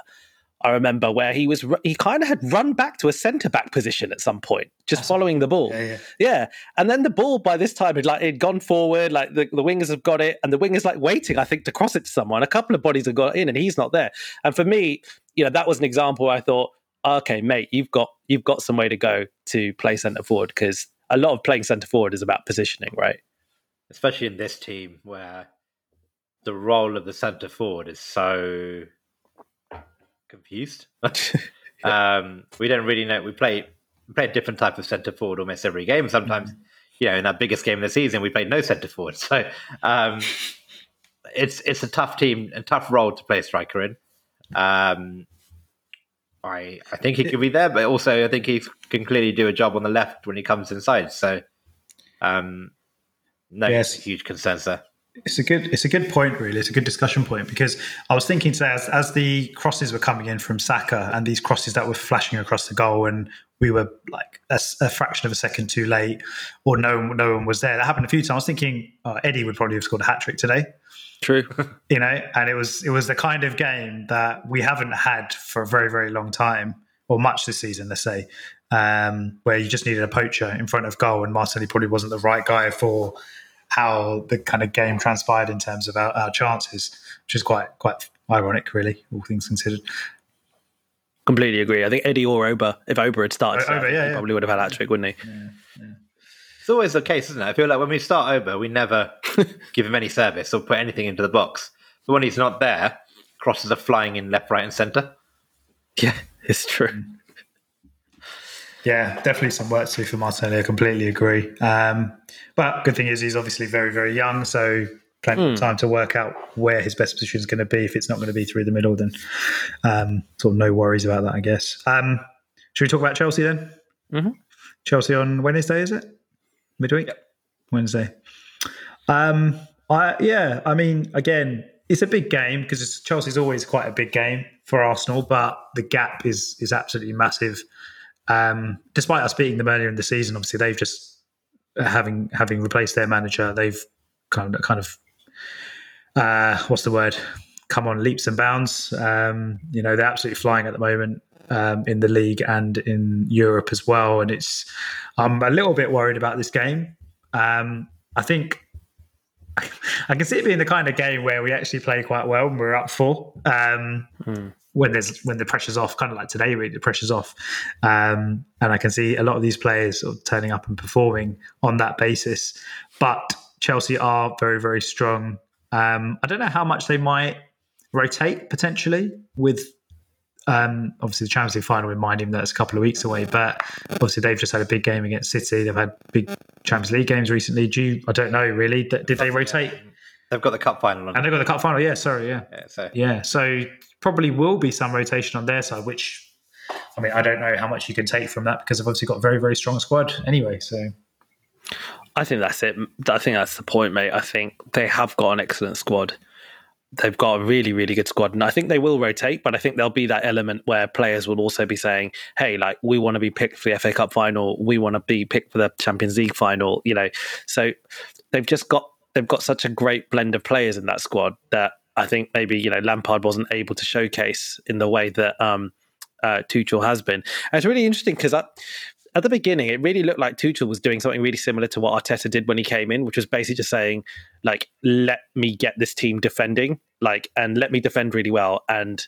I remember, where he was he kind of had run back to a centre-back position at some point, just That's following the ball. Yeah, yeah. yeah. And then the ball by this time had like it'd gone forward, like the, the wingers have got it, and the winger's like waiting, I think, to cross it to someone. A couple of bodies have got in and he's not there. And for me, you know, that was an example where I thought, okay, mate, you've got you've got some way to go to play centre forward, because a lot of playing centre forward is about positioning, right? Especially in this team where the role of the centre forward is so confused. yeah. Um, we don't really know. We play we play a different type of centre forward almost every game. Sometimes, mm-hmm. you know, in our biggest game of the season, we played no centre forward. So um, it's it's a tough team and tough role to play a striker in. Um, I I think he could be there, but also I think he can clearly do a job on the left when he comes inside. So, um, no yes. huge concerns there. It's a good it's a good point, really. It's a good discussion point, because I was thinking today as as the crosses were coming in from Saka and these crosses that were flashing across the goal, and we were like a, a fraction of a second too late, or no no one was there. That happened a few times. I was thinking oh, Eddie would probably have scored a hat trick today. True. You know, and it was it was the kind of game that we haven't had for a very, very long time, or much this season, let's say, um, where you just needed a poacher in front of goal, and Martinelli probably wasn't the right guy for how the kind of game transpired in terms of our, our chances, which is quite quite ironic, really, all things considered. Completely agree. I think Eddie or Oba, if Oba had started, Oba, today, yeah, he yeah. probably would have had that trick, wouldn't he? Yeah, yeah. It's always the case, isn't it? I feel like when we start over, we never give him any service or put anything into the box. But when he's not there, crosses are flying in left, right and centre. Yeah, it's true. Yeah, definitely some work to do for Martinelli. I completely agree. Um, but good thing is he's obviously very, very young, so plenty mm. of time to work out where his best position is going to be. If it's not going to be through the middle, then um, sort of no worries about that, I guess. Um, should we talk about Chelsea then? Mm-hmm. Chelsea on Wednesday, is it? Midweek? Yep. Wednesday. Um, I yeah, I mean, again, it's a big game because Chelsea's always quite a big game for Arsenal, but the gap is is absolutely massive. Um, despite us beating them earlier in the season, obviously they've just, having having replaced their manager, they've kind of, kind of uh, what's the word? Come on leaps and bounds. Um, you know, they're absolutely flying at the moment. Um, in the league and in Europe as well, and it's I'm a little bit worried about this game. Um, I think I can see it being the kind of game where we actually play quite well and we're up four um, mm. when there's when the pressure's off, kind of like today, really, the pressure's off, um, and I can see a lot of these players sort of turning up and performing on that basis. But Chelsea are very, very strong. Um, I don't know how much they might rotate potentially with Um, obviously, the Champions League final, remind him that it's a couple of weeks away. But obviously, they've just had a big game against City. They've had big Champions League games recently. Do you, I don't know really. Did they rotate? They've got the cup final on. And they've got the cup final. Yeah, sorry. Yeah. Yeah. So, yeah, so probably will be some rotation on their side, which, I mean, I don't know how much you can take from that because they've obviously got a very, very strong squad anyway. So, I think that's it. I think that's the point, mate. I think they have got an excellent squad. They've got a really, really good squad. And I think they will rotate, but I think there'll be that element where players will also be saying, hey, like, we want to be picked for the F A Cup final. We want to be picked for the Champions League final, you know. So they've just got, they've got such a great blend of players in that squad that I think maybe, you know, Lampard wasn't able to showcase in the way that um, uh, Tuchel has been. And it's really interesting because I... At the beginning, it really looked like Tuchel was doing something really similar to what Arteta did when he came in, which was basically just saying, like, let me get this team defending, like, and let me defend really well, and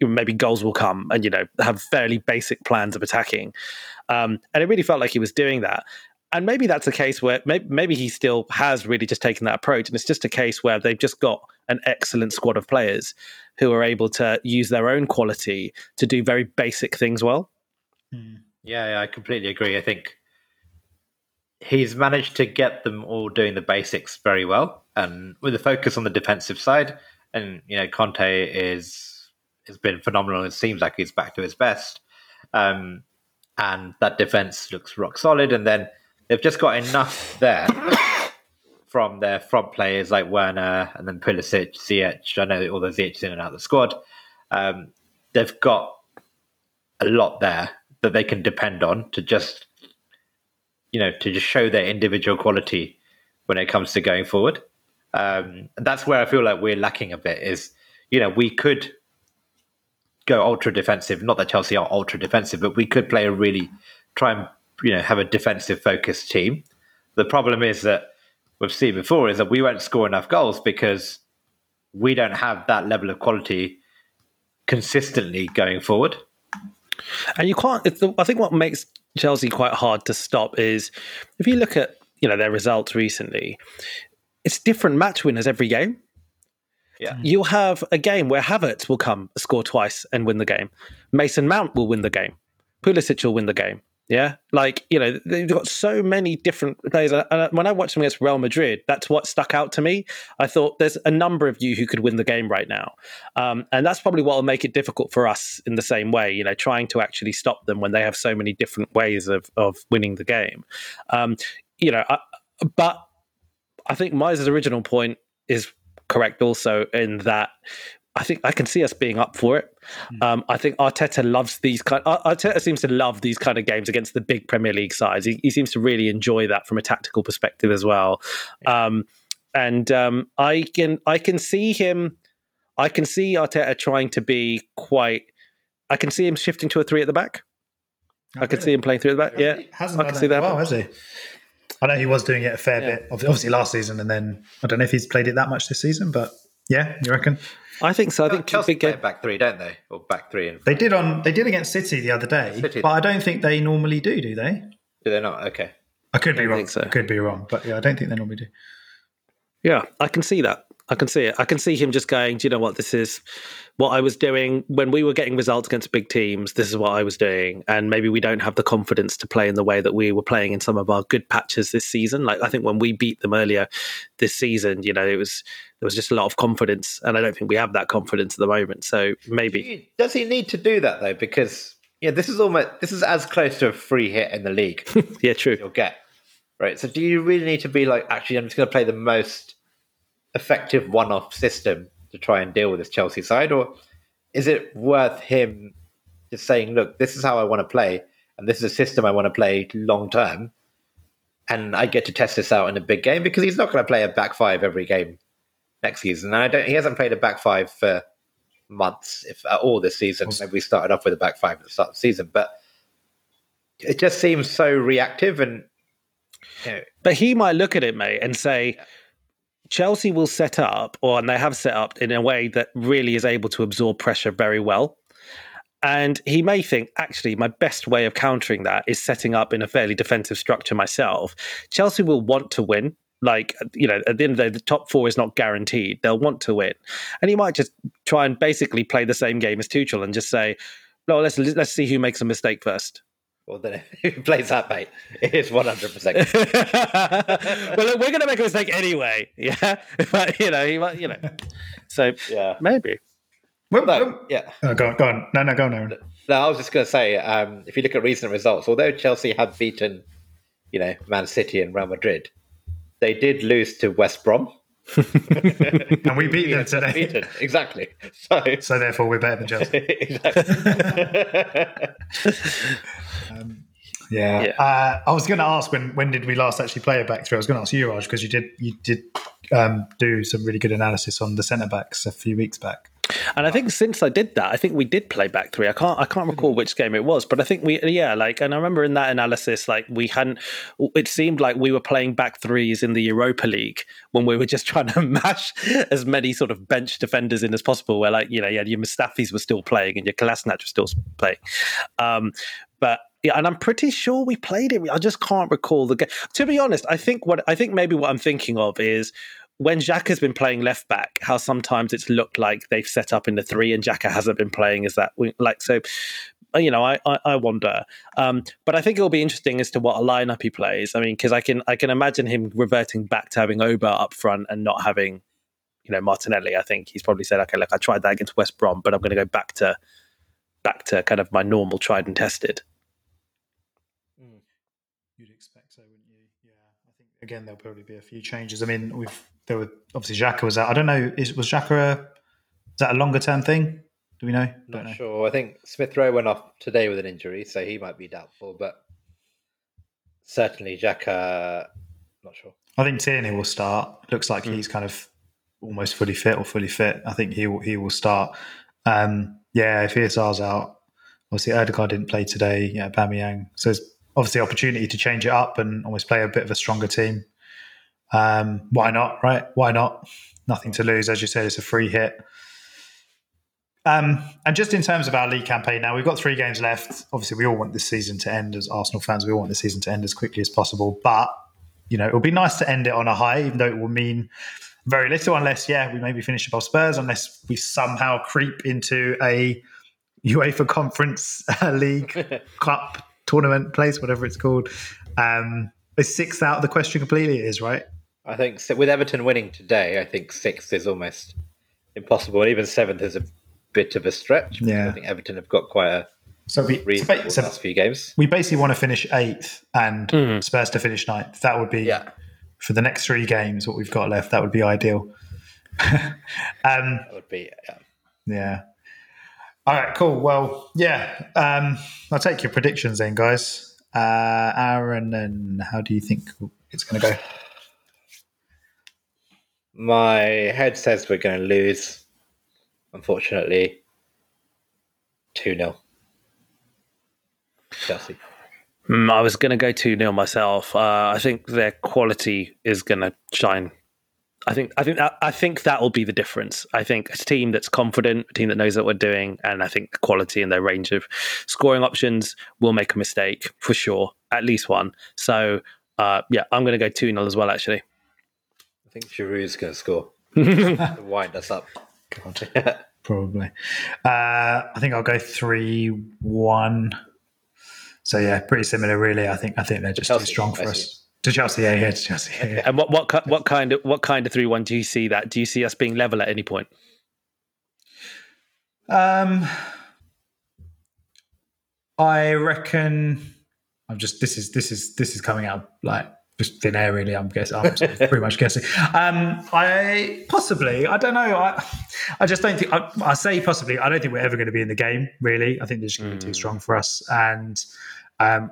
maybe goals will come, and, you know, have fairly basic plans of attacking. Um, and it really felt like he was doing that. And maybe that's a case where maybe, maybe he still has really just taken that approach, and it's just a case where they've just got an excellent squad of players who are able to use their own quality to do very basic things well. Mm. Yeah, yeah, I completely agree. I think he's managed to get them all doing the basics very well, and with a focus on the defensive side. And you know, Conte is has been phenomenal. It seems like he's back to his best, um, and that defense looks rock solid. And then they've just got enough there from their front players like Werner and then Pulisic, Ziyech. I know all those Ziyech in and out of the squad. Um, they've got a lot there that they can depend on to just, you know, to just show their individual quality when it comes to going forward. Um, and that's where I feel like we're lacking a bit is, you know, we could go ultra defensive, not that Chelsea are ultra defensive, but we could play a really, try and, you know, have a defensive focused team. The problem is that we've seen before is that we won't score enough goals because we don't have that level of quality consistently going forward. And you can't, it's the, I think what makes Chelsea quite hard to stop is if you look at, you know, their results recently, it's different match winners every game. Yeah. You'll have a game where Havertz will come, score twice and win the game. Mason Mount will win the game. Pulisic will win the game. Yeah. Like, you know, they've got so many different players. And when I watched them against Real Madrid, that's what stuck out to me. I thought there's a number of you who could win the game right now. Um, and that's probably what will make it difficult for us in the same way, you know, trying to actually stop them when they have so many different ways of, of winning the game. Um, you know, I, but I think Miser's original point is correct also in that I think I can see us being up for it. Um, I think Arteta loves these kind. Arteta seems to love these kind of games against the big Premier League sides. He, he seems to really enjoy that from a tactical perspective as well. Um, and um, I can I can see him. I can see Arteta trying to be quite. I can see him shifting to a three at the back. Oh, I can really? see him playing three at the back. Yeah, hasn't I can see that. Well, has he? I know he was doing it a fair yeah. bit, obviously last season, and then I don't know if he's played it that much this season, but yeah, you reckon? I think so. I think Chelsea play back three, don't they? Or back three and they did on they did against City the other day, City. But I don't think they normally do. Do they? Do they not? Okay, I could be wrong. So. I could be wrong, but yeah, I don't think they normally do. Yeah, I can see that. I can see it. I can see him just going, do you know what? This is what I was doing when we were getting results against big teams. This is what I was doing. And maybe we don't have the confidence to play in the way that we were playing in some of our good patches this season. Like, I think when we beat them earlier this season, you know, it was, there was just a lot of confidence. And I don't think we have that confidence at the moment. So maybe. Does he need to do that though? Because, yeah, this is almost, this is as close to a free hit in the league. Yeah, true. You'll get. Right. So do you really need to be like, actually, I'm just going to play the most effective one-off system to try and deal with this Chelsea side? Or is it worth him just saying, look, this is how I want to play and this is a system I want to play long term and I get to test this out in a big game? Because he's not going to play a back five every game next season, and I don't he hasn't played a back five for months, if at all, this season. Maybe we started off with a back five at the start of the season, but it just seems so reactive. And you know, but he might look at it, mate, and say, yeah, Chelsea will set up, or and they have set up in a way that really is able to absorb pressure very well. And he may think, actually, my best way of countering that is setting up in a fairly defensive structure myself. Chelsea will want to win. like, you know, at the end of the day, the top four is not guaranteed. They'll want to win. And he might just try and basically play the same game as Tuchel and just say, no, let's let's see who makes a mistake first. Well, then who plays that, mate? It's one hundred percent. Well, look, we're going to make a mistake anyway. Yeah. But, you know, he might, you know. So, yeah, maybe. Well, no, yeah. Oh, go on, go on. No, no, go on, Aaron. No, I was just going to say, um, if you look at recent results, although Chelsea had beaten, you know, Man City and Real Madrid, they did lose to West Brom. And we beat them today. Beaten. Exactly. So, so therefore, we're better than Chelsea. Exactly. um, yeah. yeah. Uh, I was going to ask when when did we last actually play a back three? I was going to ask you, Raj, because you did you did um, do some really good analysis on the centre backs a few weeks back. And I think since I did that, I think we did play back three. I can't, I can't recall which game it was, but I think we, yeah, like, and I remember in that analysis, like we hadn't. It seemed like we were playing back threes in the Europa League when we were just trying to mash as many sort of bench defenders in as possible. Where, like, you know, yeah, your Mustafis were still playing and your Kolasinac was still playing, um, but. Yeah, and I'm pretty sure we played it. I just can't recall the game. To be honest, I think what I think maybe what I'm thinking of is when Xhaka's been playing left back, how sometimes it's looked like they've set up in the three and Xhaka hasn't been playing as that. Like, so, you know, I I, I wonder. Um, but I think it'll be interesting as to what a lineup he plays. I mean, because I can I can imagine him reverting back to having Oba up front and not having, you know, Martinelli. I think he's probably said, okay, look, I tried that against West Brom, but I'm going to go back to back to kind of my normal tried and tested. You'd expect so, wouldn't you? Yeah, I think again there'll probably be a few changes. I mean, we've there were obviously Xhaka was out. I don't know, is was Xhaka a, is that a longer term thing? Do we know? Not know. Sure. I think Smith Rowe went off today with an injury, so he might be doubtful. But certainly Xhaka, not sure. I think Tierney will start. Looks like mm. he's kind of almost fully fit or fully fit. I think he will, he will start. Um, yeah, if E S R's out, obviously Ødegaard didn't play today. Yeah, Aubameyang. So it's obviously opportunity to change it up and always play a bit of a stronger team. Um, why not, right? Why not? Nothing to lose. As you said, it's a free hit. Um, and just in terms of our league campaign now, we've got three games left. Obviously, we all want this season to end as Arsenal fans. We all want the season to end as quickly as possible. But, you know, it'll be nice to end it on a high, even though it will mean very little unless, yeah, we maybe finish above Spurs, unless we somehow creep into a UEFA Conference League Cup tournament place, whatever it's called. Um, is sixth out of the question completely? It is, right? I think so. With Everton winning today, I think sixth is almost impossible. And even seventh is a bit of a stretch. Yeah. I think Everton have got quite a so we, reasonable so last few games. We basically want to finish eighth and mm. Spurs to finish ninth. That would be, yeah. for the next three games, what we've got left, that would be ideal. um, that would be, yeah. Yeah. All right, cool. Well, yeah, um, I'll take your predictions then, guys. Uh, Aaron, and how do you think it's going to go? My head says we're going to lose, unfortunately, two nil. Chelsea. Mm, I was going to go two nil myself. Uh, I think their quality is going to shine. I think I think I think that will be the difference. I think a team that's confident, a team that knows what we're doing, and I think the quality and their range of scoring options will make a mistake for sure, at least one. So uh, yeah, I'm going to go two nil as well. Actually, I think Giroud is going to score. Wind us up. God, probably. Uh, I think I'll go three one. So yeah, pretty similar, really. I think I think they're just Chelsea, too strong for us. To Chelsea, yeah, yeah, to Chelsea. Yeah, yeah. And what, what, what kind of what kind of three one do you see that? Do you see us being level at any point? Um, I reckon. I'm just. This is this is this is coming out like just thin air. Really, I'm guessing. I'm sort of pretty much guessing. Um, I possibly. I don't know. I, I just don't think. I, I say possibly. I don't think we're ever going to be in the game. Really, I think they're just going to be too strong for us. And um,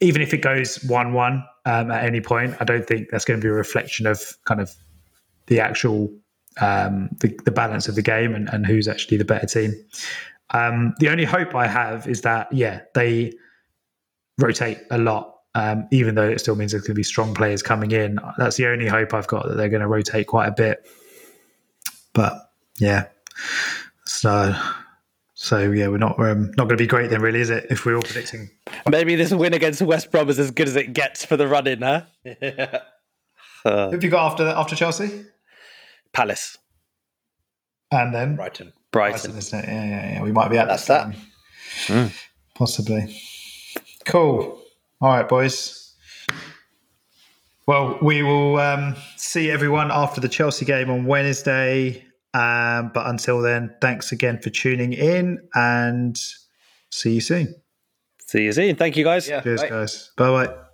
even if it goes one one. Um, at any point, I don't think that's going to be a reflection of kind of the actual um, the, the balance of the game and, and who's actually the better team. Um, the only hope I have is that, yeah, they rotate a lot, um, even though it still means there's going to be strong players coming in. That's the only hope I've got, that they're going to rotate quite a bit. But yeah, so. So yeah, we're not um, not going to be great then, really, is it? If we're all predicting, maybe this win against West Brom is as good as it gets for the run-in, huh? Uh, Who have you got after after Chelsea? Palace. And then? Brighton. Brighton. Brighton, isn't it? Yeah, yeah, yeah. We might be at That's that. Mm. Possibly. Cool. All right, boys. Well, we will um, see everyone after the Chelsea game on Wednesday. Um, but until then, thanks again for tuning in and see you soon. See you soon. Thank you, guys. Yeah, Cheers, bye. guys. Bye-bye.